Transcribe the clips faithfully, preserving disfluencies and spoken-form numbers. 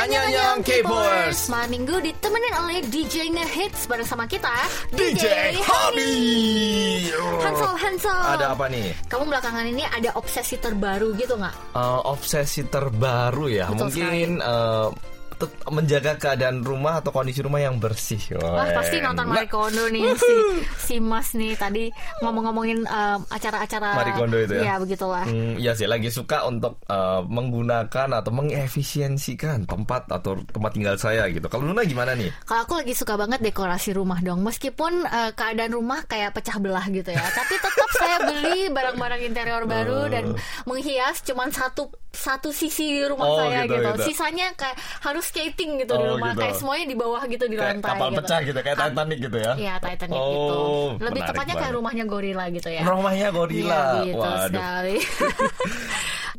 Annyeong K-popers. Malam minggu ditemenin oleh D J Nge-Hits bersama kita D J Hobby. Hansol, Hansol, ada apa nih? Kamu belakangan ini ada obsesi terbaru gitu gak? Uh, obsesi terbaru ya. Betul, mungkin menjaga keadaan rumah atau kondisi rumah yang bersih. Wah, pasti nonton Marie Kondo nih si, si Mas nih tadi ngomong-ngomongin um, acara-acara Marie Kondo itu ya. Ya begitulah. Hmm, ya sih lagi suka untuk uh, menggunakan atau mengefisiensikan tempat atau tempat tinggal saya gitu. Kalau Luna gimana nih? Kalau aku lagi suka banget dekorasi rumah dong. Meskipun uh, keadaan rumah kayak pecah belah gitu ya, tapi tetap saya beli barang-barang interior baru dan menghias cuman satu satu sisi rumah oh, saya gitu, gitu. gitu. Sisanya kayak harus skating gitu oh, di rumah gitu. Kayak semuanya di bawah gitu di kayak lantai kapal gitu. Pecah gitu kayak Titanic gitu ya. Iya, Titanic oh, gitu. Lebih tepatnya kayak rumahnya gorila gitu ya. Rumahnya gorila. Ya, gitu. Waduh. Sekali.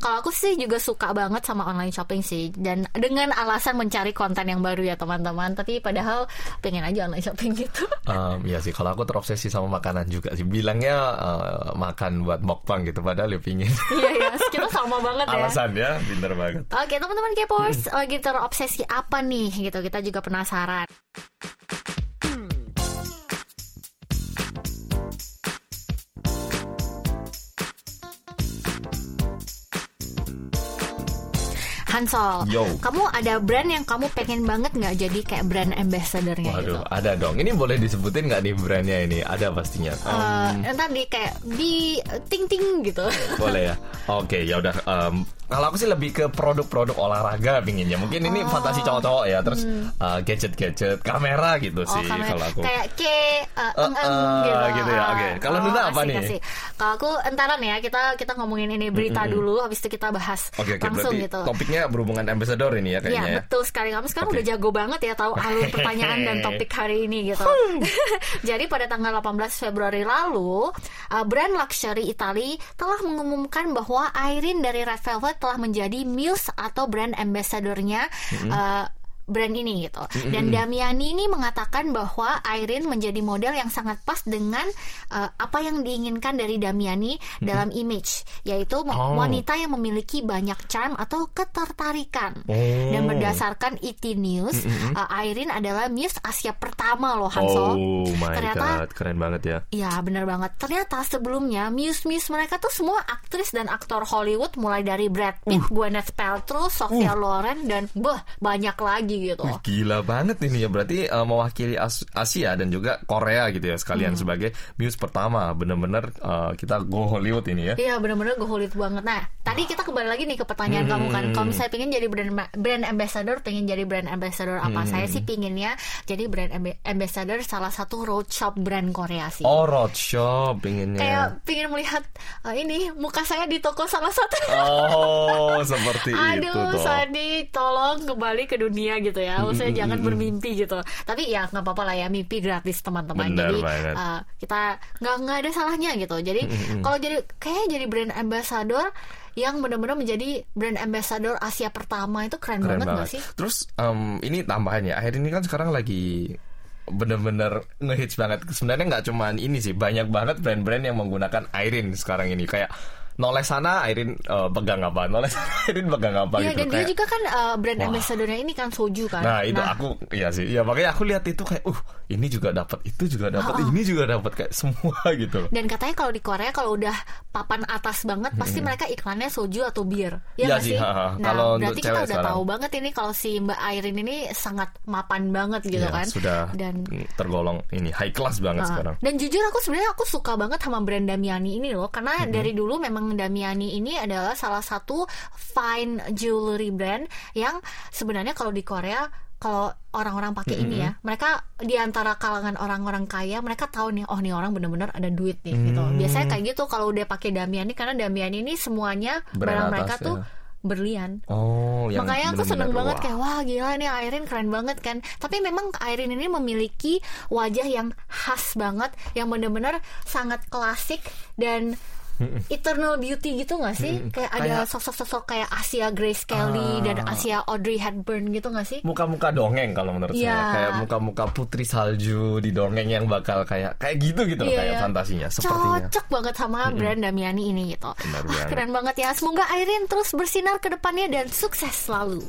Kalau aku sih juga suka banget sama online shopping sih. Dan dengan alasan mencari konten yang baru ya teman-teman. Tapi padahal pengen aja online shopping gitu. um, Iya sih, kalau aku terobsesi sama makanan juga sih. Bilangnya uh, makan buat mukbang gitu. Padahal ya pingin. Iya, ya, kita sama banget ya. Alasannya, pinter banget. Oke teman-teman K-popers, hmm. lagi terobsesi apa nih gitu. Kita juga penasaran. Hansol, yo. Kamu ada brand yang kamu pengen banget nggak jadi kayak brand ambassador-nya? Waduh, gitu? Ada dong. Ini boleh disebutin nggak nih brandnya ini? Ada pastinya. Um, uh, ntar di kayak di ting-ting gitu. Boleh ya. Oke, okay, ya udah. Um, Kalau aku sih lebih ke produk-produk olahraga pinginnya. Mungkin ini oh. fantasi cowok-cowok ya. Terus hmm. uh, gadget-gadget, kamera gitu oh, sih kalau aku. Kayak K, uh, uh, uh, gitu. gitu ya. Oke. Okay. Kalau oh, Luna apa asik, nih? Asik. Kalau aku entaran ya, kita kita ngomongin ini berita mm-hmm. dulu habis itu kita bahas okay, okay, langsung gitu. Topiknya berhubungan ambassador ini ya kayaknya. Iya, betul sekali. Kamu sekarang okay. udah jago banget ya tahu alur pertanyaan dan topik hari ini gitu. Jadi pada tanggal delapan belas Februari lalu, uh, brand luxury Italia telah mengumumkan bahwa Irene dari Red Velvet telah menjadi muse atau brand ambassador-nya mm-hmm. uh, brand ini gitu. Mm-hmm. Dan Damiani ini mengatakan bahwa Irene menjadi model yang sangat pas dengan uh, apa yang diinginkan dari Damiani mm-hmm. dalam image, yaitu oh. wanita yang memiliki banyak charm atau ketertarikan. Oh. Dan berdasarkan E T News, mm-hmm. uh, Irene adalah muse Asia pertama loh Hansol. Oh my ternyata, god, keren banget ya. Iya, benar banget. Ternyata sebelumnya muse-muse mereka tuh semua aktris dan aktor Hollywood mulai dari Brad Pitt, uh. Gwyneth Paltrow, Sophia uh. Loren dan bah, banyak lagi gitu. Wih, gila banget ini ya. Berarti uh, mewakili As- Asia dan juga Korea gitu ya sekalian hmm. sebagai muse pertama. Bener-bener uh, kita go Hollywood ini ya. Iya bener-bener go Hollywood banget. Nah tadi kita kembali lagi nih ke pertanyaan hmm. kamu kan. Kalau misalnya pengen jadi brand, brand ambassador, pengen jadi brand ambassador apa? Hmm. Saya sih pinginnya jadi brand ambassador salah satu road shop brand Korea sih. Oh road shop pinginnya. Kayak pingin melihat uh, ini muka saya di toko salah satu. Oh seperti aduh, itu. Aduh Sandi tolong kembali ke dunia gitu gitu ya, maksudnya mm-hmm. jangan bermimpi gitu. Tapi ya nggak apa-apa lah ya, mimpi gratis teman-teman. Bener jadi uh, kita nggak nggak ada salahnya gitu. Jadi mm-hmm. kalau jadi kayak jadi brand ambassador yang benar-benar menjadi brand ambassador Asia pertama itu keren, keren banget nggak sih? Terus um, ini tambahannya, akhir ini kan sekarang lagi bener-bener ngehits banget. Sebenarnya nggak cuman ini sih, banyak banget brand-brand yang menggunakan Irene sekarang ini kayak. Noleh sana Irene uh, pegang apa? Noleh sana Irene pegang apa ya, gitu. Iya, dan kayak, dia juga kan uh, brand ambassador-nya ini kan soju kan. Nah, itu nah. aku ya sih. Ya makanya aku lihat itu kayak uh, ini juga dapat, itu juga dapat, oh, oh. ini juga dapat kayak semua gitu. Dan katanya kalau di Korea kalau udah papan atas banget hmm. pasti mereka iklannya soju atau bir. Iya ya sih. Ha, ha. Nah, kalau berarti kita udah sekarang. Tahu banget ini kalau si Mbak Irene ini sangat mapan banget gitu ya, kan. Sudah dan tergolong ini high class banget uh, sekarang. Dan jujur aku sebenarnya aku suka banget sama brand Damiani ini loh karena hmm. dari dulu memang Damiani ini adalah salah satu fine jewelry brand yang sebenarnya kalau di Korea kalau orang-orang pakai mm-hmm. ini ya, mereka di antara kalangan orang-orang kaya mereka tahu nih, oh nih orang benar-benar ada duit nih mm-hmm. gitu. Biasanya kayak gitu kalau udah pakai Damiani karena Damiani ini semuanya barang mereka ya. Tuh berlian. Oh, makanya aku seneng banget wah. Kayak wah gila nih Irene keren banget kan. Tapi memang Irene ini memiliki wajah yang khas banget, yang benar-benar sangat klasik dan eternal beauty gitu gak sih? Hmm, kayak ada sosok-sosok kayak Asia Grace Kelly ah, dan Asia Audrey Hepburn gitu gak sih? Muka-muka dongeng kalau menurut yeah. saya. Kayak muka-muka putri salju di dongeng yang bakal kayak kayak gitu gitu yeah. loh kayak fantasinya. Sepertinya. Cocok banget sama mm-hmm. brand Damiani ini gitu. Benar, ah, keren banget ya. Semoga Irene terus bersinar ke depannya dan sukses selalu.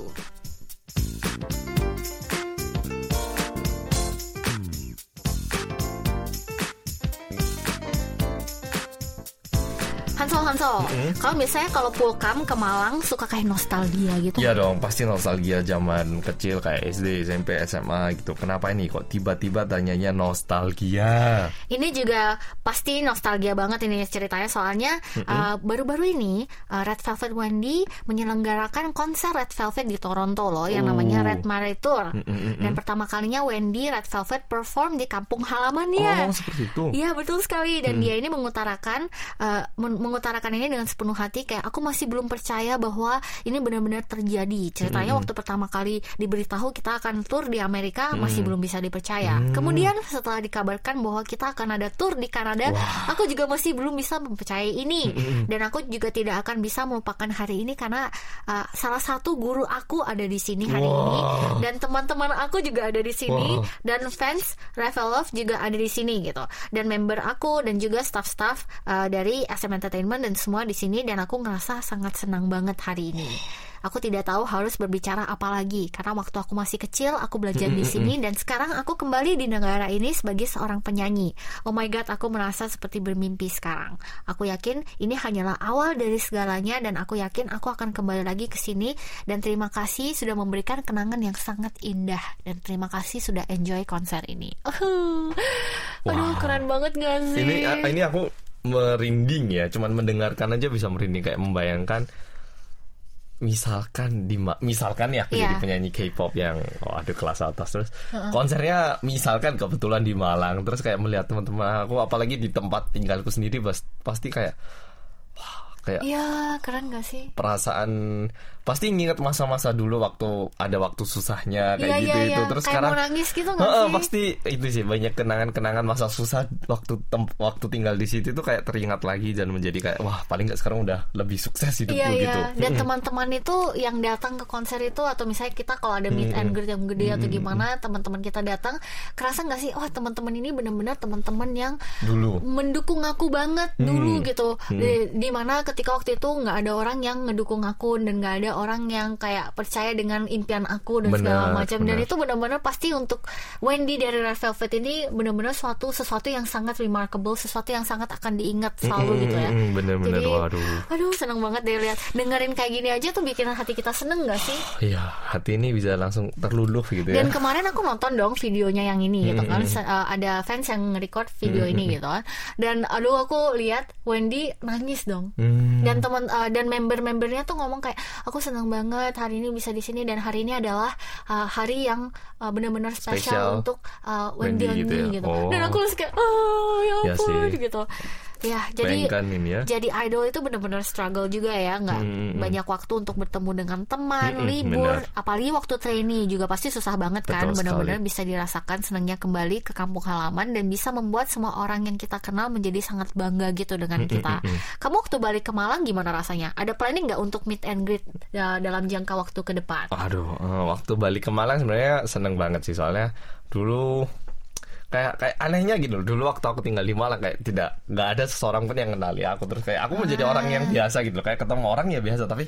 Hansol, Hansol. Mm-hmm. Kalau misalnya kalau Pulkam ke Malang suka kayak nostalgia gitu. Iya dong, pasti nostalgia zaman kecil kayak S D, S M P, S M A gitu. Kenapa ini kok tiba-tiba tanyanya nostalgia? Ini juga pasti nostalgia banget ini ceritanya soalnya mm-hmm. uh, baru-baru ini uh, Red Velvet Wendy menyelenggarakan konser Red Velvet di Toronto loh yang uh. namanya Red Maret Tour. Mm-hmm. Dan pertama kalinya Wendy Red Velvet perform di kampung halamannya. Oh, seperti itu. Iya, betul sekali dan mm. dia ini mengutarakan uh, men- mengutarakan ini dengan sepenuh hati kayak aku masih belum percaya bahwa ini benar-benar terjadi. Ceritanya mm. waktu pertama kali diberitahu kita akan tur di Amerika mm. masih belum bisa dipercaya. Mm. Kemudian setelah dikabarkan bahwa kita akan ada tur di Kanada, wow. aku juga masih belum bisa mempercayai ini mm. dan aku juga tidak akan bisa melupakan hari ini karena uh, salah satu guru aku ada di sini hari wow. ini dan teman-teman aku juga ada di sini wow. dan fans Rivalove juga ada di sini gitu. Dan member aku dan juga staff-staff uh, dari S M Entertainment dan semua di sini dan aku ngerasa sangat senang banget hari ini. Aku tidak tahu harus berbicara apa lagi karena waktu aku masih kecil aku belajar mm-hmm. di sini dan sekarang aku kembali di negara ini sebagai seorang penyanyi. Oh my god, aku merasa seperti bermimpi sekarang. Aku yakin ini hanyalah awal dari segalanya dan aku yakin aku akan kembali lagi ke sini dan terima kasih sudah memberikan kenangan yang sangat indah dan terima kasih sudah enjoy konser ini. Uhuh. Aduh, wow. keren banget gak sih? Ini ini aku merinding ya, cuman mendengarkan aja bisa merinding kayak membayangkan misalkan di misalkan ya aku yeah. jadi penyanyi K-pop yang oh aduh kelas atas terus uh-uh. konsernya misalkan kebetulan di Malang terus kayak melihat teman-teman aku apalagi di tempat tinggalku sendiri pasti kayak wah kayak iya yeah, keren gak sih perasaan pasti nginget masa-masa dulu waktu ada waktu susahnya kayak yeah, gitu yeah, itu yeah. terus kayak sekarang mau nangis gitu gak uh, sih pasti itu sih banyak kenangan-kenangan masa susah waktu tem, waktu tinggal di situ tuh kayak teringat lagi dan menjadi kayak wah paling nggak sekarang udah lebih sukses hidupku yeah, yeah. gitu dan mm-hmm. teman-teman itu yang datang ke konser itu atau misalnya kita kalau ada meet mm-hmm. and greet yang gede mm-hmm. atau gimana teman-teman kita datang kerasa nggak sih wah teman-teman ini benar-benar teman-teman yang dulu mendukung aku banget mm-hmm. dulu gitu mm-hmm. di, di mana ketika waktu itu nggak ada orang yang ngedukung aku dan nggak ada orang yang kayak percaya dengan impian aku dan bener, segala macam dan itu benar-benar pasti untuk Wendy dari Red Velvet ini benar-benar suatu sesuatu yang sangat remarkable, sesuatu yang sangat akan diingat selalu mm-hmm, gitu ya. Benar-benar waduh. Aduh seneng banget deh lihat dengerin kayak gini aja tuh bikin hati kita seneng nggak sih? Iya oh, hati ini bisa langsung terluluh gitu ya. Dan kemarin aku nonton dong videonya yang ini mm-hmm. gitu kan uh, ada fans yang nge-record video mm-hmm. ini gitu kan dan aduh aku lihat Wendy nangis dong mm-hmm. dan teman uh, dan member-membernya tuh ngomong kayak aku senang banget hari ini bisa di sini dan hari ini adalah uh, hari yang uh, benar-benar spesial untuk uh, Wendy, Wendy gitu, ya? gitu. Oh. Dan aku langsung kayak oh ya ampun ya gitu ya jadi ya. Jadi idol itu benar-benar struggle juga ya nggak hmm, banyak hmm. waktu untuk bertemu dengan teman hmm, libur benar. Apalagi waktu trainee juga pasti susah banget kan benar-benar bisa dirasakan senangnya kembali ke kampung halaman dan bisa membuat semua orang yang kita kenal menjadi sangat bangga gitu dengan hmm, kita hmm, hmm. Kamu waktu balik ke Malang gimana rasanya ada planning nggak untuk meet and greet ya, dalam jangka waktu ke depan aduh waktu balik ke Malang sebenarnya seneng banget sih soalnya dulu kayak kayak anehnya gitu dulu waktu aku tinggal di Malang kayak tidak nggak ada seseorang pun yang kenali aku terus kayak aku menjadi ah. orang yang biasa gitu kayak ketemu orang ya biasa tapi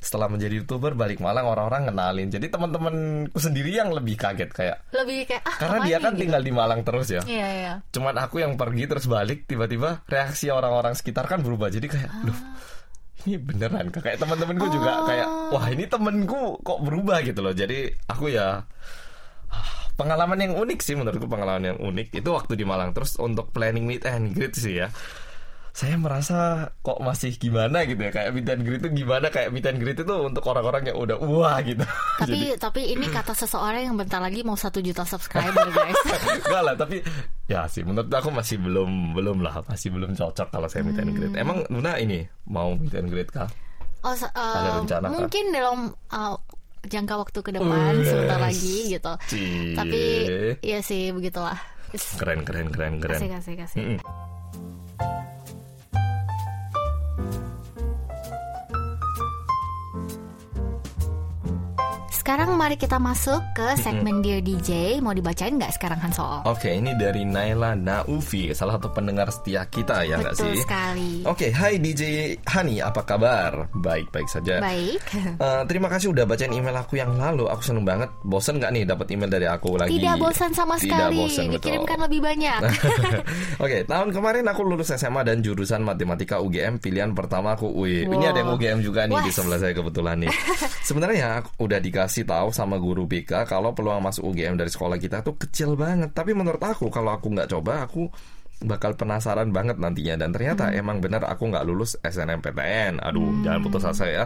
setelah menjadi YouTuber balik Malang orang-orang kenalin jadi teman-temanku sendiri yang lebih kaget kayak lebih kayak ah, karena dia kan gitu? Tinggal di Malang terus ya iya, iya. Cuman aku yang pergi terus balik tiba-tiba reaksi orang-orang sekitar kan berubah jadi kayak ah. duh ini beneran kayak teman-temanku oh. juga kayak wah ini temanku kok berubah gitu loh jadi aku ya pengalaman yang unik sih menurutku pengalaman yang unik itu waktu di Malang terus untuk planning meet and greet sih ya saya merasa kok masih gimana gitu ya kayak meet and greet itu gimana kayak meet and greet itu untuk orang-orang yang udah wah gitu tapi jadi, tapi ini kata seseorang yang bentar lagi mau satu juta subscriber guys enggak lah tapi ya sih menurut aku masih belum belum lah masih belum cocok kalau saya meet hmm. and greet emang Luna ini mau meet and greet kah oh, uh, rencana, mungkin kah? Dalam uh, jangka waktu ke depan uh, sebentar lagi gitu. Cie. Tapi iya sih begitulah. Keren keren keren keren. Kasih kasih kasih. Mm-hmm. Sekarang mari kita masuk ke segmen Dear D J. Mau dibacain nggak sekarang, Hansool? Oke, ini dari Naila Nauvi, salah satu pendengar setia kita ya nggak sih? Betul sekali. Oke, hai D J Hani, apa kabar? Baik-baik saja. Baik. Uh, terima kasih udah bacain email aku yang lalu. Aku seneng banget. Bosen nggak nih dapat email dari aku lagi? Tidak bosan sama sekali. Tidak bosan, betul. Dikirimkan lebih banyak. Oke, tahun kemarin aku lulus S M A dan jurusan matematika U G M pilihan pertama aku U I. Wow. Ini ada yang U G M juga nih. Wah, di sebelah saya kebetulan nih. Sebenarnya aku udah dikasih tahu sama guru B K kalau peluang masuk U G M dari sekolah kita tuh kecil banget. Tapi menurut aku kalau aku nggak coba, aku bakal penasaran banget nantinya. Dan ternyata hmm. emang benar aku nggak lulus S N M P T N. Aduh, hmm. jangan putus asa ya.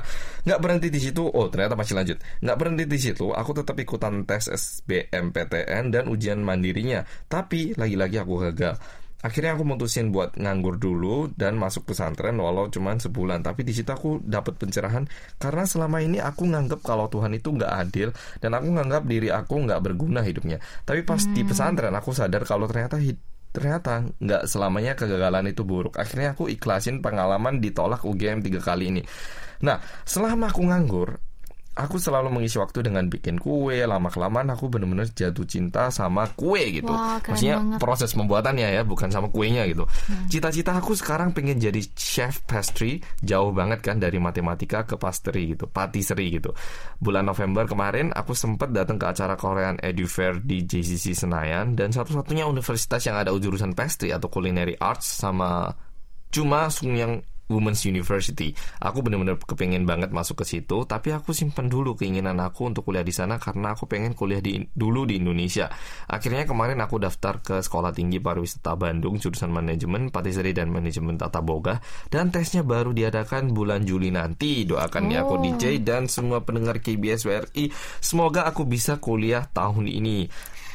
Nggak berhenti di situ. Oh, ternyata masih lanjut. Nggak berhenti di situ. Aku tetap ikutan tes S B M P T N dan ujian mandirinya. Tapi lagi-lagi aku gagal. Akhirnya aku mutusin buat nganggur dulu dan masuk pesantren walau cuma sebulan. Tapi di situ aku dapat pencerahan karena selama ini aku nganggap kalau Tuhan itu nggak adil dan aku nganggap diri aku nggak berguna hidupnya. Tapi pas hmm. di pesantren aku sadar kalau ternyata hid- ternyata nggak selamanya kegagalan itu buruk. Akhirnya aku ikhlasin pengalaman ditolak U G M tiga kali ini. Nah, selama aku nganggur, aku selalu mengisi waktu dengan bikin kue. Lama-kelamaan aku benar-benar jatuh cinta sama kue gitu. Wah, maksudnya banget. Proses pembuatannya ya, bukan sama kuenya gitu. hmm. Cita-cita aku sekarang pengen jadi chef pastry. Jauh banget kan dari matematika ke pastry gitu, patisserie gitu. Bulan November kemarin aku sempat datang ke acara Korean Edu Fair di J C C Senayan. Dan satu-satunya universitas yang ada jurusan pastry atau culinary arts sama cuma Sung yang Women's University. Aku benar-benar kepengen banget masuk ke situ, tapi aku simpen dulu keinginan aku untuk kuliah di sana karena aku pengen kuliah di, dulu di Indonesia. Akhirnya kemarin aku daftar ke Sekolah Tinggi Pariwisata Bandung jurusan manajemen, patisserie dan manajemen tata boga, dan tesnya baru diadakan bulan Juli nanti. Doakan oh. ya aku D J dan semua pendengar K B S W R I. Semoga aku bisa kuliah tahun ini.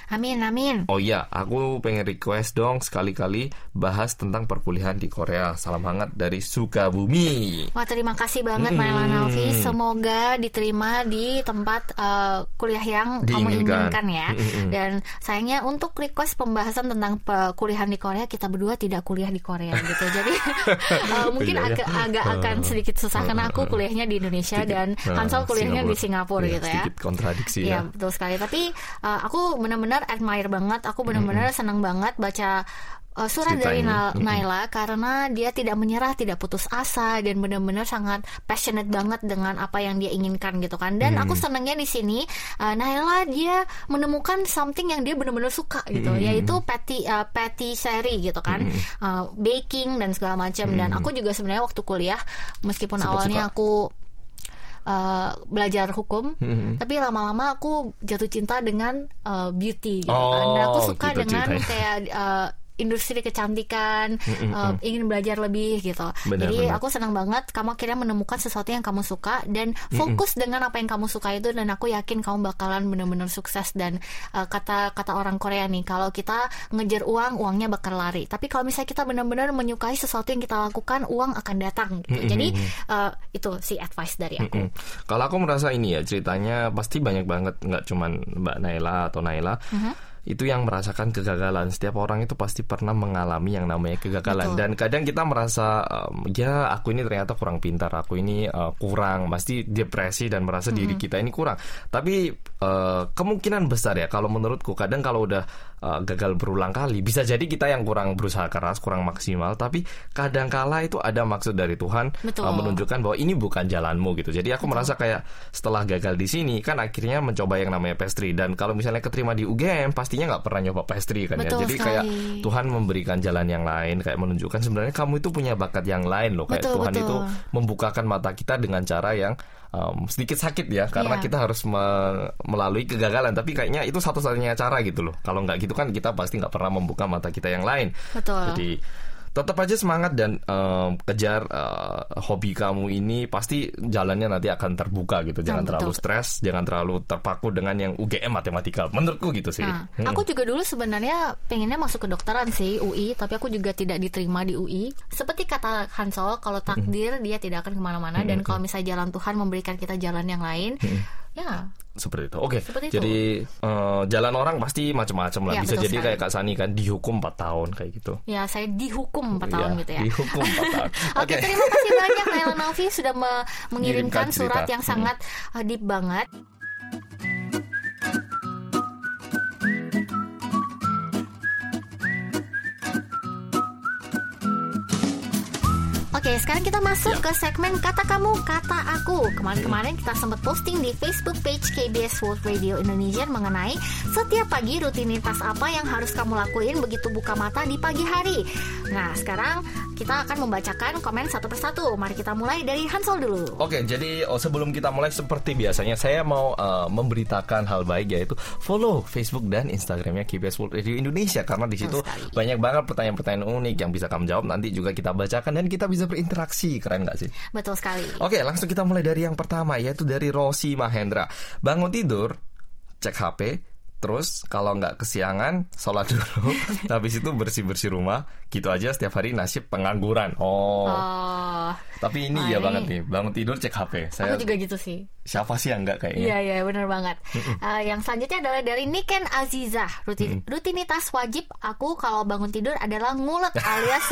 Amin, amin. Oh iya, aku pengen request dong sekali-kali bahas tentang perkuliahan di Korea. Salam hangat dari Sukabumi. Wah, terima kasih banget hmm. Naila Nauvi. Semoga diterima di tempat uh, kuliah yang diinginkan. Kamu inginkan ya. hmm. Dan sayangnya untuk request pembahasan tentang perkuliahan di Korea, kita berdua tidak kuliah di Korea gitu. Jadi uh, mungkin agak, agak akan sedikit susah karena aku kuliahnya di Indonesia sedikit, dan Hansol kuliahnya Singapura. Di Singapura ya, gitu ya. Sedikit kontradiksi ya. Iya, betul sekali. Tapi uh, aku benar-benar admire banget, aku benar-benar mm-hmm. senang banget baca uh, surat dari Naila mm-hmm. karena dia tidak menyerah, tidak putus asa dan benar-benar sangat passionate banget dengan apa yang dia inginkan gitu kan. Dan mm-hmm. aku senangnya di sini uh, Naila dia menemukan something yang dia benar-benar suka gitu, mm-hmm. yaitu patty uh, patisserie gitu kan, mm-hmm. uh, baking dan segala macam. Mm-hmm. Dan aku juga sebenarnya waktu kuliah meskipun Sempat awalnya suka. aku Uh, belajar hukum, hmm. tapi lama-lama aku jatuh cinta dengan uh, beauty gitu kan. Dan aku suka gitu, dengan ceritanya. kayak uh, industri kecantikan, hmm, uh, hmm. ingin belajar lebih gitu. Benar, Jadi benar. aku senang banget kamu akhirnya menemukan sesuatu yang kamu suka dan fokus hmm. dengan apa yang kamu suka itu. Dan aku yakin kamu bakalan benar-benar sukses. Dan uh, kata kata orang Korea nih, kalau kita ngejar uang, uangnya bakal lari. Tapi kalau misalnya kita benar-benar menyukai sesuatu yang kita lakukan, uang akan datang. Gitu. Hmm, Jadi hmm. Uh, itu si advice dari aku. Hmm, hmm. Kalau aku merasa ini ya ceritanya pasti banyak banget, nggak cuma Mbak Naila atau Naila. Uh-huh. Itu yang merasakan kegagalan. Setiap orang itu pasti pernah mengalami yang namanya kegagalan. Betul. Dan kadang kita merasa um, ya aku ini ternyata kurang pintar, aku ini uh, kurang, pasti depresi dan merasa mm-hmm. diri kita ini kurang. Tapi uh, kemungkinan besar ya kalau menurutku kadang kalau udah uh, gagal berulang kali, bisa jadi kita yang kurang berusaha keras, kurang maksimal. Tapi kadang kala itu ada maksud dari Tuhan uh, menunjukkan bahwa ini bukan jalanmu gitu. Jadi aku Betul. merasa kayak setelah gagal di sini kan akhirnya mencoba yang namanya pastry. Dan kalau misalnya keterima di U G M pasti nggak pernah nyoba pastry kan. Betul ya. Jadi sekali. Kayak Tuhan memberikan jalan yang lain, kayak menunjukkan sebenarnya kamu itu punya bakat yang lain loh. Kayak betul, Tuhan betul. itu membukakan mata kita dengan cara yang um, sedikit sakit ya, karena yeah. kita harus me- melalui kegagalan. Tapi kayaknya itu satu-satunya cara gitu loh. Kalau nggak gitu kan kita pasti nggak pernah membuka mata kita yang lain. Betul. Jadi tetap aja semangat dan um, kejar uh, hobi kamu ini, pasti jalannya nanti akan terbuka gitu. Jangan nah, terlalu stres, jangan terlalu terpaku dengan yang U G M matematika. Menurutku gitu sih. Nah, hmm. Aku juga dulu sebenarnya pengennya masuk kedokteran sih U I, tapi aku juga tidak diterima di U I. Seperti kata Hansol, kalau takdir hmm. dia tidak akan kemana-mana hmm. dan kalau misalnya jalan Tuhan memberikan kita jalan yang lain, hmm. ya. Seperti itu. Oke. Okay. Jadi uh, jalan orang pasti macam-macam lah. Ya, bisa jadi sekali. Kayak Kak Sani kan dihukum empat tahun kayak gitu. Ya, saya dihukum empat ya, tahun gitu ya. Dihukum empat tahun. Oke, okay, okay. Terima kasih banyak Naila Nauvi sudah me- mengirimkan surat cerita. yang sangat hmm. deep banget. Oke, sekarang kita masuk ya. ke segmen Kata Kamu, Kata Aku. Kemarin-kemarin kita sempat posting di Facebook page K B S World Radio Indonesia mengenai setiap pagi rutinitas apa yang harus kamu lakuin begitu buka mata di pagi hari. Nah, sekarang kita akan membacakan komen satu persatu. Mari kita mulai dari Hansol dulu. Oke, jadi oh, sebelum kita mulai seperti biasanya saya mau uh, memberitakan hal baik, yaitu follow Facebook dan Instagramnya K B S World Radio Indonesia, karena di situ oh, banyak banget pertanyaan-pertanyaan unik yang bisa kamu jawab, nanti juga kita bacakan dan kita bisa berinteraksi. Keren gak sih? Betul sekali. Oke, langsung kita mulai dari yang pertama, yaitu dari Rosi Mahendra. Bangun tidur, cek H P, terus kalau nggak kesiangan sholat dulu, habis itu bersih-bersih rumah, gitu aja setiap hari. Nasib pengangguran. Oh, oh. Tapi ini iya banget nih, bangun tidur cek H P. Saya, aku juga gitu sih. Siapa sih yang nggak kayaknya? Iya iya benar banget. uh, Yang selanjutnya adalah dari Niken Aziza. Rutin, Rutinitas wajib aku kalau bangun tidur adalah ngulet alias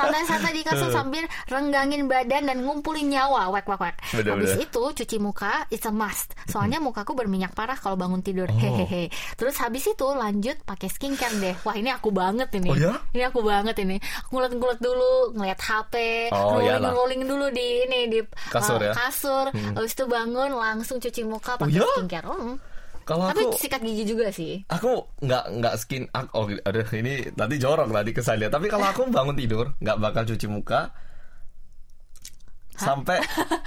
santai-santai di kasur sambil renggangin badan dan ngumpulin nyawa. Wek wek wek. Habis itu cuci muka, it's a must. Soalnya mukaku berminyak parah kalau bangun tidur. Oh. Hehehe. Terus habis itu lanjut pakai skincare deh. Wah, ini aku banget ini. Oh, ya? Ini aku banget ini. Ngulet-ngulet dulu, ngeliat H P, oh, rolling-rolling dulu di ini di kasur. Uh, ya? kasur. Hmm. Habis itu bangun langsung cuci muka pakai oh, ya? skincare. Oh. Kalau tapi aku, sikat gigi juga sih. Aku nggak nggak skin. Oh, aduh, ini nanti jorok tadi kesannya. Tapi kalau aku bangun tidur nggak bakal cuci muka. Hah? Sampai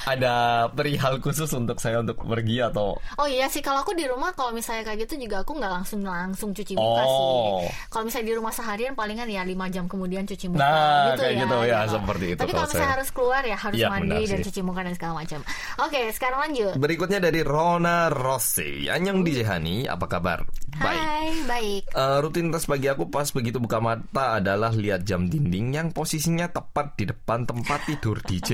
ada perihal khusus untuk saya untuk pergi atau oh iya sih, kalau aku di rumah kalau misalnya kayak gitu juga aku nggak langsung langsung cuci muka oh. sih. Kalau misalnya di rumah seharian palingan ya lima jam kemudian cuci muka. Nah, gitu kayak ya, gitu ya, ya seperti itu. Tapi kalau misalnya harus keluar ya harus ya, mandi dan sih. cuci muka dan segala macam. Oke, sekarang lanjut. Berikutnya dari Rona Rossi. Anyang D J Hani, apa kabar? Baik. Hai, baik. Uh, rutinitas bagi aku pas begitu buka mata adalah lihat jam dinding yang posisinya tepat di depan tempat tidur D J.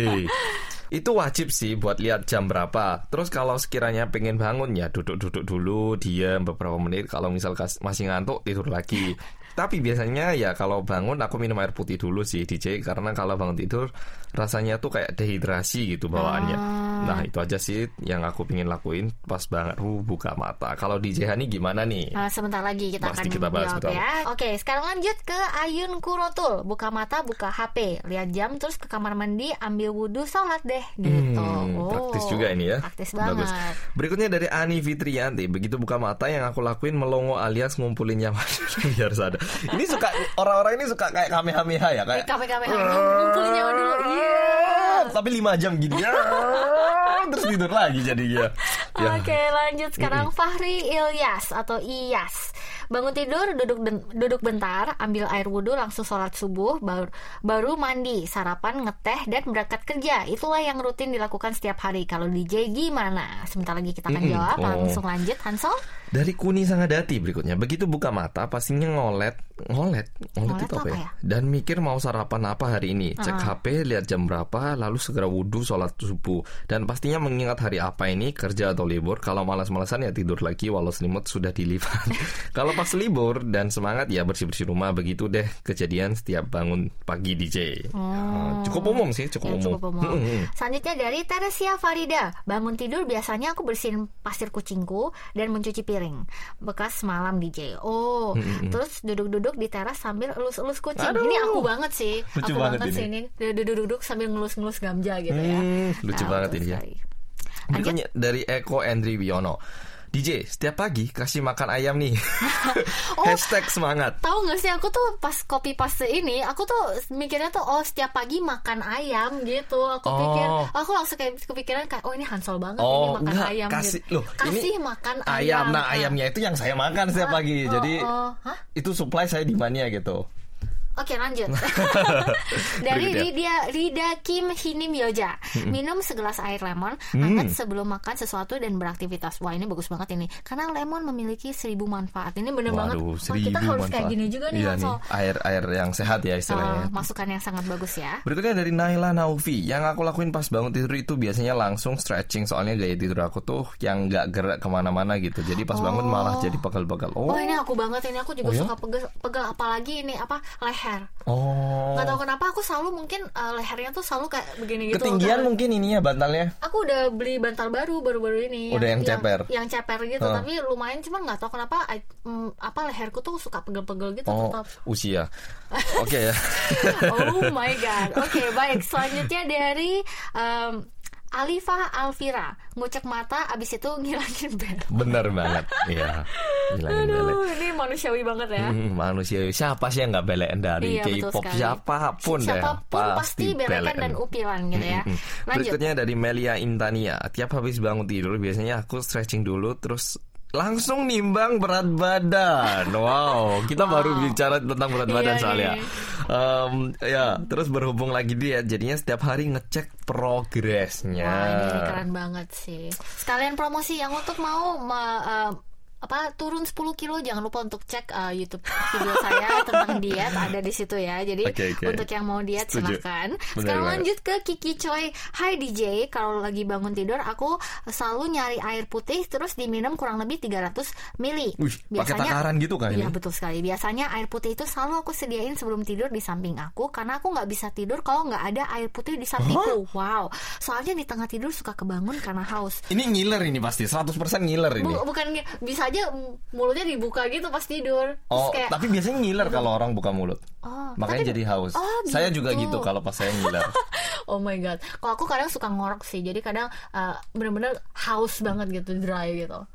Itu wajib sih buat lihat jam berapa. Terus kalau sekiranya pengen bangun ya duduk-duduk dulu, diam beberapa menit. Kalau misal masih ngantuk tidur lagi. Tapi biasanya ya kalau bangun aku minum air putih dulu sih D J, karena kalau bangun tidur rasanya tuh kayak dehidrasi gitu bawaannya. ah. Nah itu aja sih yang aku pengen lakuin pas banget uh, buka mata. Kalau D J Hani gimana nih? Uh, sebentar lagi kita Pasti akan kita bahas jawab, ya. Oke, sekarang lanjut ke Ayun Kurotul. Buka mata, buka H P, lihat jam, terus ke kamar mandi, ambil wudhu, sholat deh. Gitu. Hmm, oh, praktis juga ini ya. Praktis banget. Bagus. Berikutnya dari Ani Fitrianti. Begitu buka mata yang aku lakuin melongo alias ngumpulin nyawa. Biar sadar. Ini suka orang-orang ini suka kayak kamehameha ya, kayak kamehameha. Ngumpulin nyawa dulu. Yeah. Tapi lima jam gini. Terus tidur lagi jadinya. Ya. Oke, lanjut sekarang mm-hmm. Fahri Ilyas atau Iyas. Bangun tidur, duduk duduk bentar, ambil air wudhu, langsung sholat subuh, baru, baru mandi, sarapan, ngeteh, dan berangkat kerja. Itulah yang rutin dilakukan setiap hari. Kalau D J gimana? Sebentar lagi kita akan jawab. oh. Langsung lanjut, Hansol. Dari Kuni Sangadati berikutnya. Begitu buka mata, pastinya ngolet. Ngolet? Ngolet, ngolet itu apa ya? ya? Dan mikir mau sarapan apa hari ini. Cek uh-huh. H P, lihat jam berapa, lalu segera wudhu, sholat subuh. Dan pastinya mengingat hari apa ini, kerja atau libur. Kalau malas-malasan ya tidur lagi, walau selimut sudah dilipat. Kalau pas libur dan semangat ya bersih-bersih rumah. Begitu deh kejadian setiap bangun pagi D J. hmm. Cukup umum sih, cukup ya, umum, cukup umum. Hmm. Selanjutnya dari Teresia Farida. Bangun tidur biasanya aku bersihin pasir kucingku dan mencuci piring bekas malam D J. Oh hmm. Terus duduk-duduk di teras sambil elus-elus kucing. Aduh, ini aku banget sih. Lucu aku banget, banget sih ini. Duduk-duduk sambil ngelus-ngelus gamja gitu ya. hmm, Lucu nah, banget ini ya. Berikutnya dari Eko Endri Wiono. D J, setiap pagi kasih makan ayam nih. oh, Hashtag semangat. Tahu nggak sih, aku tuh pas copy paste ini, aku tuh mikirnya tuh oh setiap pagi makan ayam gitu. Aku oh. pikir, aku langsung kayak kepikiran kayak oh ini Hansol banget oh, ini makan enggak, ayam. Kasih, gitu. loh, kasih ini makan ayam. Nah ayamnya itu yang saya makan setiap pagi. Oh, Jadi oh, oh. itu supply saya di mania gitu. Oke, lanjut. Dari Rida, Rida Kim Hinim Yoja. Minum segelas air lemon hangat hmm. sebelum makan sesuatu dan beraktivitas. Wah, ini bagus banget ini. Karena lemon memiliki seribu manfaat. Ini bener Waduh, banget. Wah, kita harus manfaat. Kayak gini juga nih. Iya, nih. Air-air yang sehat ya istilahnya. Uh, masukan yang sangat bagus ya. Berikutnya dari Naila Nauvi. Yang aku lakuin pas bangun tidur itu biasanya langsung stretching. Soalnya gaya tidur aku tuh yang gak gerak kemana-mana gitu. Jadi pas oh. bangun malah jadi pegal-pegal. Oh. oh, ini aku banget. Ini aku juga oh, ya? suka pegal. Pegal apalagi ini apa leher. leher. Oh. Gak tau kenapa aku selalu mungkin uh, lehernya tuh selalu kayak begini gitu. Ketinggian mungkin ininya bantalnya. Aku udah beli bantal baru baru-baru ini. Udah yang, yang ceper. Yang ceper gitu, oh. Tapi lumayan, cuman gak tau kenapa um, apa leherku tuh suka pegel-pegel gitu. Oh, tetap. Usia. Oke ya. Oh my god. Oke, okay, baik. Selanjutnya dari um, Alifah Alvira, ngucek mata abis itu ngilangin belek. Bener banget, iya. Ngilangin aduh, belek. Ini manusiawi banget ya. Hmm, manusiawi, siapa sih yang nggak belek dari iya, K-pop? Siapapun deh, siapapun pasti belekan dan upilan gitu ya. Lanjut. Berikutnya dari Melia Intania, tiap habis bangun tidur biasanya aku stretching dulu terus langsung nimbang berat badan. Wow, kita wow. baru bicara tentang berat badan yeah, soalnya. Yeah. Um, ya, terus berhubung lagi dia, jadinya setiap hari ngecek progresnya. Wah, ini keren banget sih. Sekalian promosi yang untuk mau ma- uh, apa turun sepuluh kilo, jangan lupa untuk cek uh, YouTube video saya tentang diet, ada di situ ya. Jadi okay, okay. untuk yang mau diet silahkan. Sekarang bener, lanjut ke Kiki Choi. Hai D J, kalau lagi bangun tidur aku selalu nyari air putih terus diminum kurang lebih tiga ratus mililiter. Wih, pakai takaran gitu kan? Iya betul sekali. Biasanya air putih itu selalu aku sediain sebelum tidur di samping aku, karena aku gak bisa tidur kalau gak ada air putih di sampingku. huh? Wow, soalnya di tengah tidur suka kebangun karena haus. Ini ngiler ini pasti, seratus persen ngiler ini. B- Bukan, bisa aja mulutnya dibuka gitu pas tidur. Oh, kayak, tapi biasanya ngiler uh, kalau orang buka mulut. Oh, makanya tapi, jadi haus. Oh, gitu. Saya juga gitu kalau pas saya ngiler. Oh my god. Kalau aku kadang suka ngorok sih. Jadi kadang uh, benar-benar haus banget gitu, dry gitu.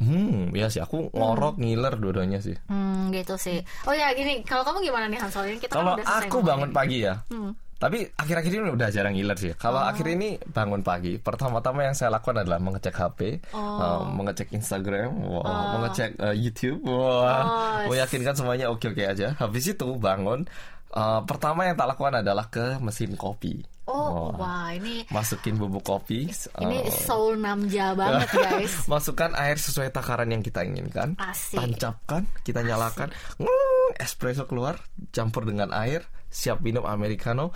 Hmm, ya sih aku ngorok, hmm. ngiler dua-duanya sih. Hmm, gitu sih. Oh ya, gini, kalau kamu gimana nih Hansol? Kita kalau kan udah selesai. Kalau aku ngomongin. Bangun pagi ya. Hmm. Tapi akhir-akhir ini udah jarang ngiler sih. Kalau oh. akhir ini bangun pagi, pertama-tama yang saya lakukan adalah mengecek H P, oh. uh, mengecek Instagram, wow, oh. mengecek uh, YouTube, wow, oh. meyakinkan semuanya oke-oke aja. Habis itu bangun, uh, pertama yang tak lakukan adalah ke mesin kopi. Oh, wow. Wah ini masukin bubuk kopi. Ini uh, Seoul Namja banget guys. Masukkan air sesuai takaran yang kita inginkan. Asik. Tancapkan, kita Asik. Nyalakan. Ngung, espresso keluar, campur dengan air, siap minum americano.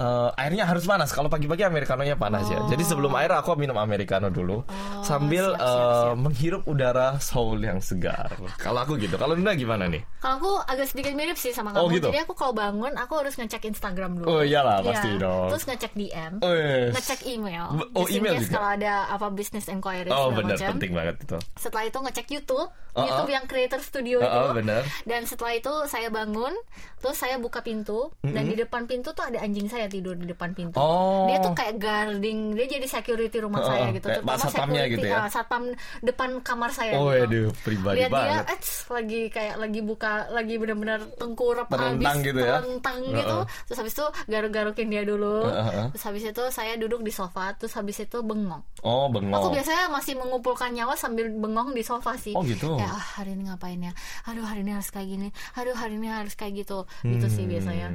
Uh, airnya harus panas. Kalau pagi-pagi americanonya panas oh. ya. Jadi sebelum air aku minum americano dulu, oh, sambil siap, siap, siap. Uh, menghirup udara Seoul yang segar. Kalau aku gitu. Kalau Nuna gimana nih? Kalau aku agak sedikit mirip sih sama kamu. Oh, gitu? Jadi aku kalau bangun aku harus ngecek Instagram dulu. Oh iyalah pasti ya. Dong. Terus ngecek D M, oh, yes. ngecek email. Oh just email juga. Kalau ada apa business inquiry. Oh benar, penting banget itu. Setelah itu ngecek YouTube, oh, YouTube oh. yang Creator Studio oh, itu. Oh, benar. Dan setelah itu saya bangun, terus saya buka pintu, mm-hmm. dan di depan pintu tuh ada anjing saya tidur di depan pintu. Oh. Dia tuh kayak guarding, dia jadi security rumah oh, saya gitu. Terutama satpamnya gitu ya. Uh, satpam depan kamar saya. Oh aduh, gitu. Pribadi lihat banget. Dia ets, lagi kayak lagi buka, lagi benar-benar tengkurap habis gitu ya. Terentang uh-uh. gitu. Terus habis itu garuk-garukin dia dulu. Uh-uh. Terus habis itu saya duduk di sofa, terus habis itu bengong. Oh, bengong. Aku biasanya masih mengumpulkan nyawa sambil bengong di sofa sih. Oh, gitu. Ya, ah, hari ini ngapain ya? Aduh, hari ini harus kayak gini. Aduh, hari ini harus kayak gitu. Hmm. Gitu sih biasanya.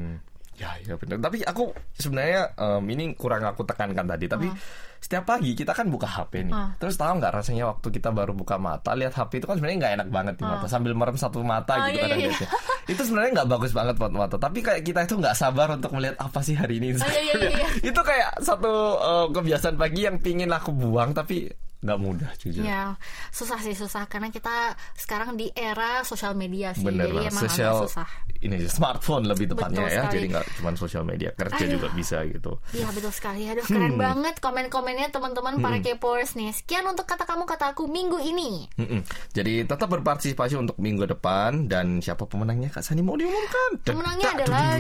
Ya, ya benar. Tapi aku sebenarnya um, ini kurang aku tekankan tadi. Tapi uh. setiap pagi kita kan buka H P nih. Uh. Terus tahu nggak rasanya waktu kita baru buka mata lihat H P itu kan sebenarnya nggak enak banget di uh. mata. Sambil merem satu mata uh, gitu iya, kadang iya. biasanya. Itu sebenarnya nggak bagus banget buat mata. Tapi kayak kita itu nggak sabar untuk melihat apa sih hari ini. Uh, iya, iya, iya. Itu kayak satu uh, kebiasaan pagi yang pingin aku buang tapi nggak mudah jujur. Ya, susah sih susah karena kita sekarang di era sosial media sih. Bener jadi emang agak susah. Ini smartphone lebih tepatnya ya, jadi nggak cuma sosial media, kerja Ayuh. juga bisa gitu. Iya betul sekali. Aduh keren hmm. banget komen-komennya teman-teman hmm. para K-popers nih. Sekian untuk kata kamu kata aku minggu ini. Hmm-mm. Jadi tetap berpartisipasi untuk minggu depan dan siapa pemenangnya Kak Sani mau diumumkan. Pemenangnya adalah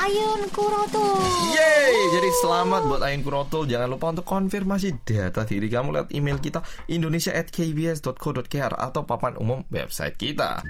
Ayun Kurotul. Yeay, jadi selamat buat Ayun Kurotul. Jangan lupa untuk konfirmasi data diri kamu lewat email kita indonesia at k b s dot co dot k r atau papan umum website kita.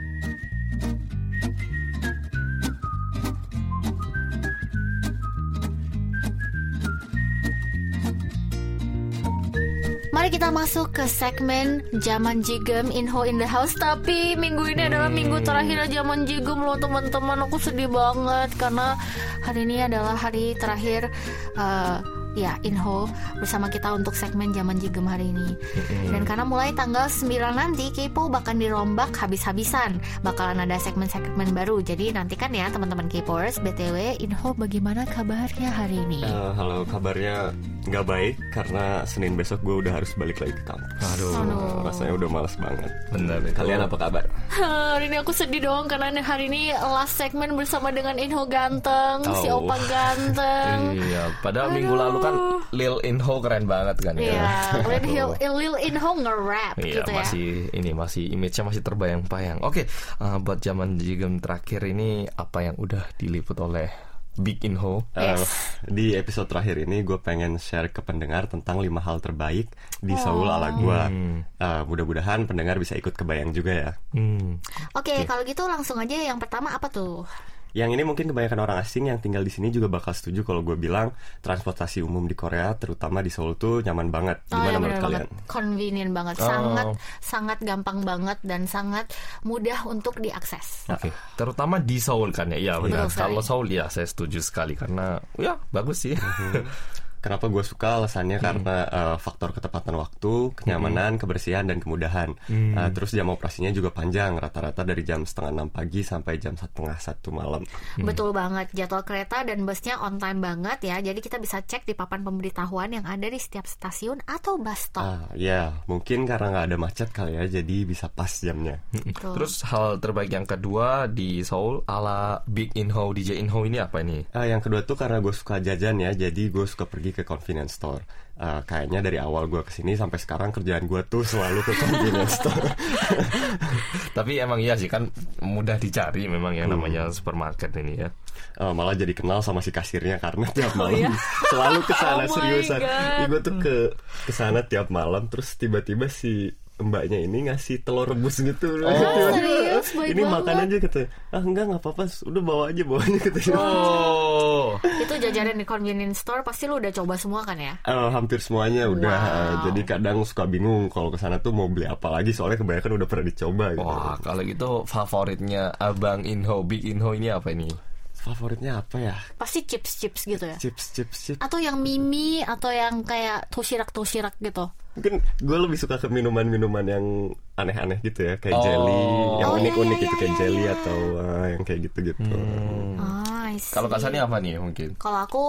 Mari kita masuk ke segmen Zaman Jigem Inho in the House. Tapi minggu ini adalah minggu terakhir Zaman Jigem loh teman-teman. Aku sedih banget karena hari ini adalah hari terakhir uh, ya Inho bersama kita untuk segmen Zaman Jigem hari ini. Mm-hmm. Dan karena mulai tanggal sembilan nanti K-pop bahkan dirombak habis-habisan, bakalan ada segmen-segmen baru. Jadi nantikan ya teman-teman K-popers. B T W Inho, bagaimana kabarnya hari ini? Uh, halo, kabarnya nggak baik karena Senin besok gue udah harus balik lagi ke kampus. Aduh, oh no. Rasanya udah malas banget. Benar. Kalian apa kabar? Hari ini aku sedih dong karena hari ini last segmen bersama dengan Inho ganteng, oh. si Opa ganteng. Iya, padahal Aduh. minggu lalu kan Lil Inho keren banget kan. Iya, Lil, Lil Inho nge-rap iya, gitu ya. Masih ini masih image-nya masih terbayang-bayang. Oke, uh, buat Zaman Jigem terakhir ini apa yang udah diliput oleh Big Inho. Yes. Uh, di episode terakhir ini gue pengen share ke pendengar tentang lima hal terbaik di oh. Seoul ala gue. Hmm. Uh, mudah-mudahan pendengar bisa ikut kebayang juga ya. Hmm. Oke, okay, yeah. kalau gitu langsung aja yang pertama apa tuh? Yang ini mungkin kebanyakan orang asing yang tinggal di sini juga bakal setuju kalau gue bilang transportasi umum di Korea, terutama di Seoul tuh nyaman banget. Gimana oh, ya, menurut kalian? Banget. Convenient banget, oh. sangat sangat gampang banget dan sangat mudah untuk diakses. Oke, okay. terutama di Seoul kan ya, ya benar. Kalau Seoul ya saya setuju sekali karena ya bagus sih. Kenapa gue suka alasannya hmm. karena uh, faktor ketepatan waktu, kenyamanan, hmm. kebersihan, dan kemudahan. hmm. uh, Terus jam operasinya juga panjang, rata-rata dari jam setengah enam pagi sampai jam setengah satu malam. hmm. Betul banget, jadwal kereta dan busnya on time banget ya. Jadi kita bisa cek di papan pemberitahuan yang ada di setiap stasiun atau bus stop. uh, Ya, yeah. mungkin karena gak ada macet kali ya, jadi bisa pas jamnya. Betul. Terus hal terbaik yang kedua di Seoul ala Big Inho, D J Inho ini apa ini? Uh, yang kedua tuh karena gue suka jajan ya, jadi gue suka pergi ke convenience store. Uh, kayaknya dari awal gue kesini sampai sekarang kerjaan gue tuh selalu ke convenience store. Tapi emang iya sih kan mudah dicari memang yang namanya hmm. supermarket ini ya. Uh, malah jadi kenal sama si kasirnya karena tiap malam oh, iya? selalu kesana. Oh seriusan, ya, gue tuh ke kesana tiap malam terus tiba-tiba si mbaknya ini ngasih telur rebus gitu. Oh, gitu. Serius, ini banget. Makan aja gitu. Ah enggak enggak apa-apa, udah bawa aja bawanya gitu. Oh. Itu jajanan di convenience store pasti lu udah coba semua kan ya? Oh, hampir semuanya udah. Wow. Jadi kadang suka bingung kalau ke sana tuh mau beli apa lagi soalnya kebanyakan udah pernah dicoba gitu. Wah, kalau gitu favoritnya Abang Inho, Big Inho ini apa ini? Favoritnya apa ya? Pasti chips-chips gitu ya? Chips-chips-chips. Atau yang mimi atau yang kayak toshirak-toshirak gitu. Mungkin gue lebih suka ke minuman-minuman yang aneh-aneh gitu ya, kayak oh. jelly, yang oh, unik-unik iya, iya, gitu, kayak iya, jelly iya. atau uh, yang kayak gitu-gitu. Hmm. Oh, kalau kasarnya apa nih mungkin? Kalau aku,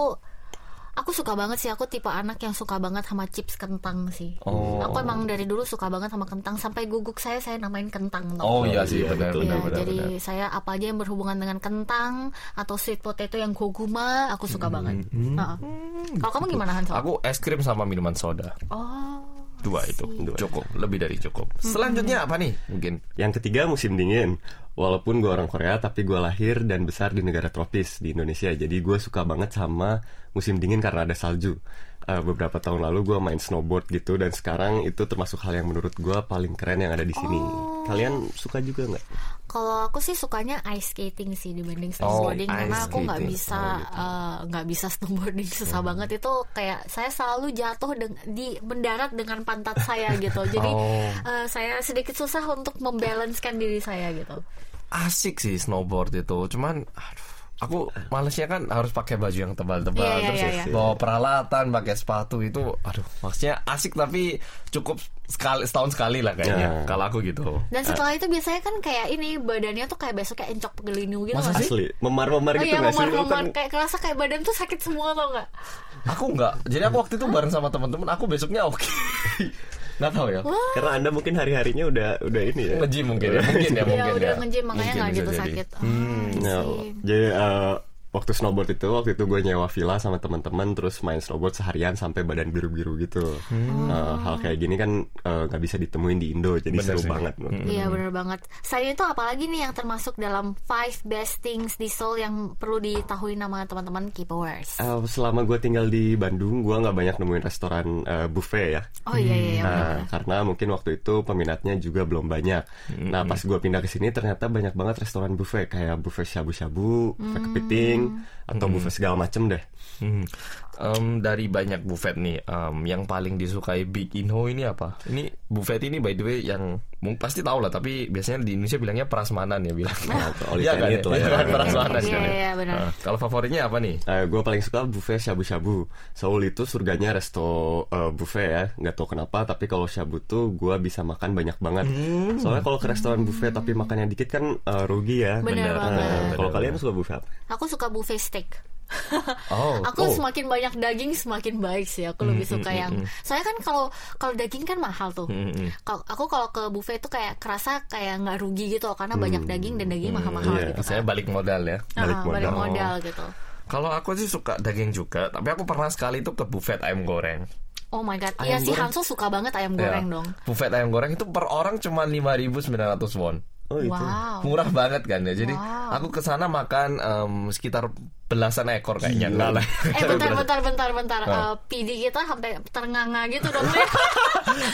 aku suka banget sih, aku tipe anak yang suka banget sama chips kentang sih. Oh. Aku emang dari dulu suka banget sama kentang, sampai guguk saya saya namain kentang. Oh iya sih, benar-benar. Ya, jadi benar. Saya apa aja yang berhubungan dengan kentang atau sweet potato yang goguma, aku suka hmm. banget. Hmm. Nah. Hmm. Kalau kamu gimana Han? Aku es krim sama minuman soda. Oh. Dua itu cukup, lebih dari cukup. Selanjutnya apa nih mungkin? Yang ketiga musim dingin. Walaupun gue orang Korea tapi gue lahir dan besar di negara tropis di Indonesia. Jadi gue suka banget sama musim dingin karena ada salju. Uh, beberapa tahun lalu gue main snowboard gitu dan sekarang itu termasuk hal yang menurut gue paling keren yang ada di sini. Oh. Kalian suka juga nggak? Kalau aku sih sukanya ice skating sih dibanding snowboarding oh, karena aku nggak bisa nggak oh, gitu. uh, bisa snowboarding susah hmm. banget itu kayak saya selalu jatuh deng- di mendarat dengan pantat saya gitu. Jadi oh. uh, saya sedikit susah untuk membalancekan diri saya gitu. Asik sih snowboard itu, cuman aduh. Aku malesnya kan harus pakai baju yang tebal-tebal yeah, terus yeah, yeah. bawa peralatan, pakai sepatu itu, aduh, maksudnya asik tapi cukup sekali setahun sekali lah kayaknya yeah. kalau aku gitu. Dan setelah itu biasanya kan kayak ini badannya tuh kayak besok kayak encok pegelinu gitu. Masa asli? Memar-memar oh, gitu nggak iya, sih? Memar-memar kayak kerasa kayak badan tuh sakit semua tau nggak? Aku nggak. Jadi aku waktu itu bareng sama teman-teman, aku besoknya oke. Okay. Nggak tahu ya. Wah. Karena Anda mungkin hari-harinya udah udah ini ya. Nge-gym mungkin ya. Mungkin ya, mungkin ya. Udah nge-gym makanya nggak gitu jadi. sakit. Oh, hmm, no. Jadi uh, waktu snowboard itu, waktu itu gue nyewa villa sama teman-teman terus main snowboard seharian sampai badan biru-biru gitu. Hmm. Uh, hal kayak gini kan nggak uh, bisa ditemuin di Indo, jadi bener seru sih. banget. Iya hmm. benar banget. Selain itu apalagi nih yang termasuk dalam five best things di Seoul yang perlu diketahui nama teman-teman K-popers? Uh, selama gue tinggal di Bandung, gue nggak banyak nemuin restoran uh, buffet ya. Oh iya iya. Nah, bener. Karena mungkin waktu itu peminatnya juga belum banyak. Hmm. Nah pas gue pindah ke sini ternyata banyak banget restoran buffet kayak buffet shabu-shabu, buffet kepiting. atau hmm. buffet segala macem deh. Hmm. Um, dari banyak buffet nih, um, yang paling disukai Big Inho ini apa? Ini buffet ini by the way yang mung, pasti tahu lah, tapi biasanya di Indonesia bilangnya prasmanan ya bilang. Oh, ya kan, itu ya, ya, ya, prasmanan. Iya, iya, ya, benar. Nah, kalau favoritnya apa nih? Uh, gue paling suka buffet shabu-shabu. Seoul itu surganya resto uh, buffet ya, nggak tahu kenapa. Tapi kalau shabu tuh gue bisa makan banyak banget. Hmm. Soalnya kalau ke restoran buffet tapi makannya dikit kan uh, rugi ya. Benar. Nah, kalau kalian suka buffet apa? Aku suka buffet steak. oh, aku oh. Semakin banyak daging semakin baik sih. Aku lebih mm, suka mm, yang mm. Soalnya kan kalau kalau daging kan mahal tuh. Mm, Kalo, aku kalau ke buffet tuh kayak kerasa kayak nggak rugi gitu karena mm, banyak daging dan daging mm, mahal-mahal yeah. gitu. Saya balik modal ya. Balik uh, modal, balik modal oh. gitu. Kalau aku sih suka daging juga, tapi aku pernah sekali tuh ke buffet ayam goreng. Oh my god, iya si Hanso suka banget ayam goreng yeah. dong. Buffet ayam goreng itu per orang cuma lima ribu sembilan ratus won. Oh, itu. Wow. Murah banget kan ya. Jadi wow. aku kesana makan um, sekitar belasan ekor kayaknya. Enggak lah. Eh bentar bentar bentar bentar. Nah. Uh, P D kita sampai ternganga gitu dong.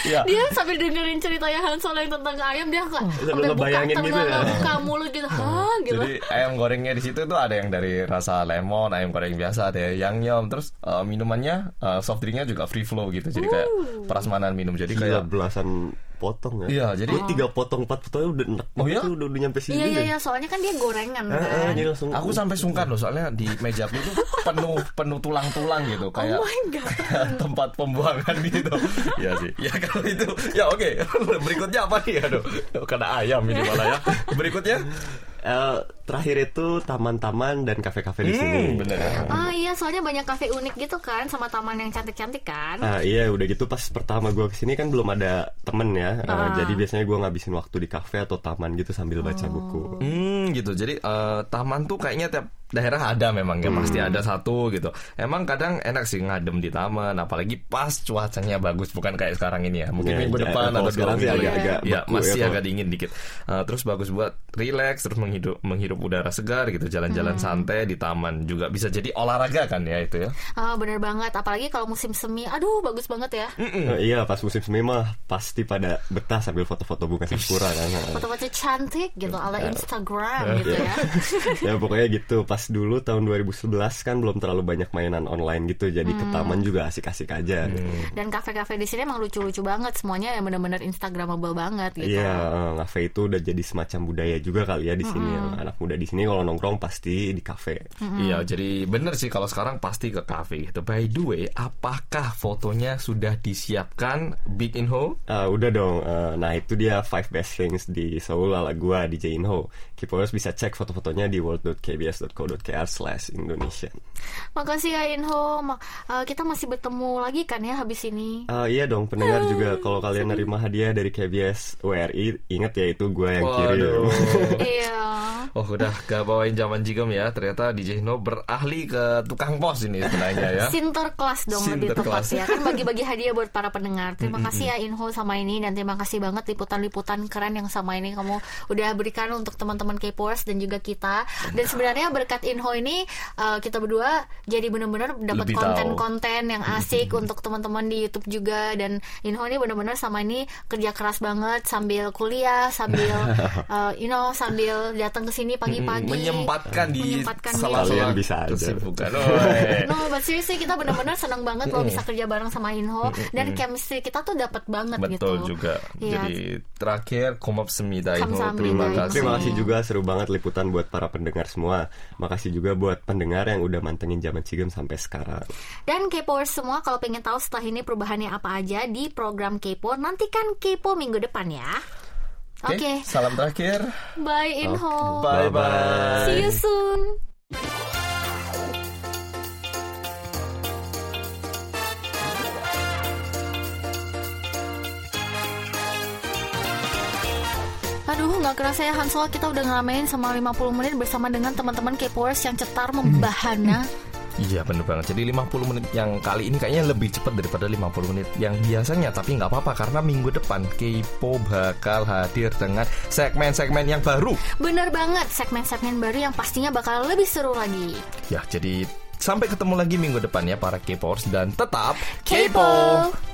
ya. Dia sambil dengerin ceritanya Hanso yang tentang ayam dia kan sampai buka gitu ya. Buka mulut gitu. Hah, gitu. Jadi ayam gorengnya di situ tuh ada yang dari rasa lemon, ayam goreng biasa, ada yang yum, terus uh, minumannya uh, soft drinknya juga free flow gitu. Jadi uh. kayak prasmanan minum. Jadi gila, kayak belasan potong ya. Iya, jadi tiga oh. potong empat potongnya udah enak. Oh ya? Udah, udah nyampe sini. Iya, iya, iya, soalnya kan dia gorengan kan. Ah, jadi langsung aku sampai sungkan loh soalnya di meja aku tuh penuh penuh tulang-tulang gitu kayak oh tempat pembuangan gitu. Iya sih. Ya kalau itu. Ya oke. Okay. Berikutnya apa nih? Aduh, kena ayam ini malah ya. Berikutnya Uh, terakhir itu taman-taman dan kafe-kafe hmm, di sini. Bener. Ah iya, soalnya banyak kafe unik gitu kan, sama taman yang cantik-cantik kan. Ah iya, udah gitu pas pertama gue kesini kan belum ada temen ya, ah. uh, jadi biasanya gue ngabisin waktu di kafe atau taman gitu sambil baca oh. buku. Hmm gitu. Jadi uh, taman tuh kayaknya tiap daerah ada memang ya, hmm. pasti ada satu gitu. Emang kadang enak sih ngadem di taman, apalagi pas cuacanya bagus, bukan kayak sekarang ini ya. Mungkin ya, minggu depan atau dua minggu lagi agak ya, masih ya, agak dingin dikit. Uh, terus bagus buat relax, terus menghidup menghirup udara segar gitu, jalan-jalan hmm. santai di taman juga bisa jadi olahraga kan ya itu ya. Ah oh, benar banget, apalagi kalau musim semi, aduh bagus banget ya. Uh, iya pas musim semi mah pasti pada betah sambil foto-foto bunga sakura kan. Foto-foto cantik gitu ala Instagram uh, gitu ya. Ya pokoknya gitu. Pas dulu tahun dua ribu sebelas kan belum terlalu banyak mainan online gitu, jadi hmm. ke taman juga asik-asik aja. Hmm. Dan kafe-kafe di sini emang lucu-lucu banget, semuanya yang benar-benar Instagramable banget gitu. Iya, kafe itu udah jadi semacam budaya juga kali ya di sini. Hmm. Anak muda di sini kalau nongkrong pasti di kafe. Iya, hmm. jadi bener sih kalau sekarang pasti ke kafe gitu. By the way, apakah fotonya sudah disiapkan Big Inho? Uh, udah dong. Uh, nah itu dia five best things di Seoul ala gua D J Inho. K-Popers bisa cek foto-fotonya di world dot k b s dot co .kr slash Indonesia. Makasih ya Inho. Ma- uh, kita masih bertemu lagi kan ya habis ini. Uh, iya dong pendengar uh, juga kalau kalian nerima hadiah dari K B S W R I ingat ya itu gue yang kirim. Iya. Oh udah gak bawain zaman jigem ya. Ternyata D J Inho berahli ke tukang pos ini sebenarnya ya. Sinterklas dong Sinter lebih tepat ya. Kan bagi-bagi hadiah buat para pendengar. Terima mm-hmm. kasih ya Inho sama ini dan terima kasih banget liputan-liputan keren yang sama ini kamu udah berikan untuk teman-teman K-popers dan juga kita. Dan sebenarnya berkat Inho ini uh, kita berdua jadi benar-benar dapat konten-konten yang asik mm-hmm. untuk teman-teman di YouTube juga dan Inho ini benar-benar sama ini kerja keras banget sambil kuliah sambil uh, you know sambil datang ke sini pagi-pagi menyempatkan di sela-sela kesibukan. No, but seriously kita benar-benar senang banget kalau bisa kerja bareng sama Inho dan chemistry kita tuh dapat banget betul gitu. Betul juga. Ya. Jadi terakhir komapseumnida Inho terima kasih. Terima kasih juga seru banget liputan buat para pendengar semua. Makasih juga buat pendengar yang udah mantengin zaman Cigem sampai sekarang. Dan K-Popers semua kalau pengen tahu setelah ini perubahannya apa aja di program K-Pop, nantikan K-Pop minggu depan ya. Oke. Okay. Okay. Salam terakhir. Bye Inho. Okay. Bye bye. See you soon. Aduh, gak kerasa ya Hansol, kita udah ngeramein sama lima puluh menit bersama dengan teman-teman K-Popers yang cetar membahana. Iya bener banget, jadi lima puluh menit yang kali ini kayaknya lebih cepat daripada lima puluh menit yang biasanya. Tapi gak apa-apa karena minggu depan K-Pop bakal hadir dengan segmen-segmen yang baru. Bener banget, segmen-segmen baru yang pastinya bakal lebih seru lagi. Ya jadi sampai ketemu lagi minggu depan ya para K-Popers dan tetap K-Pop.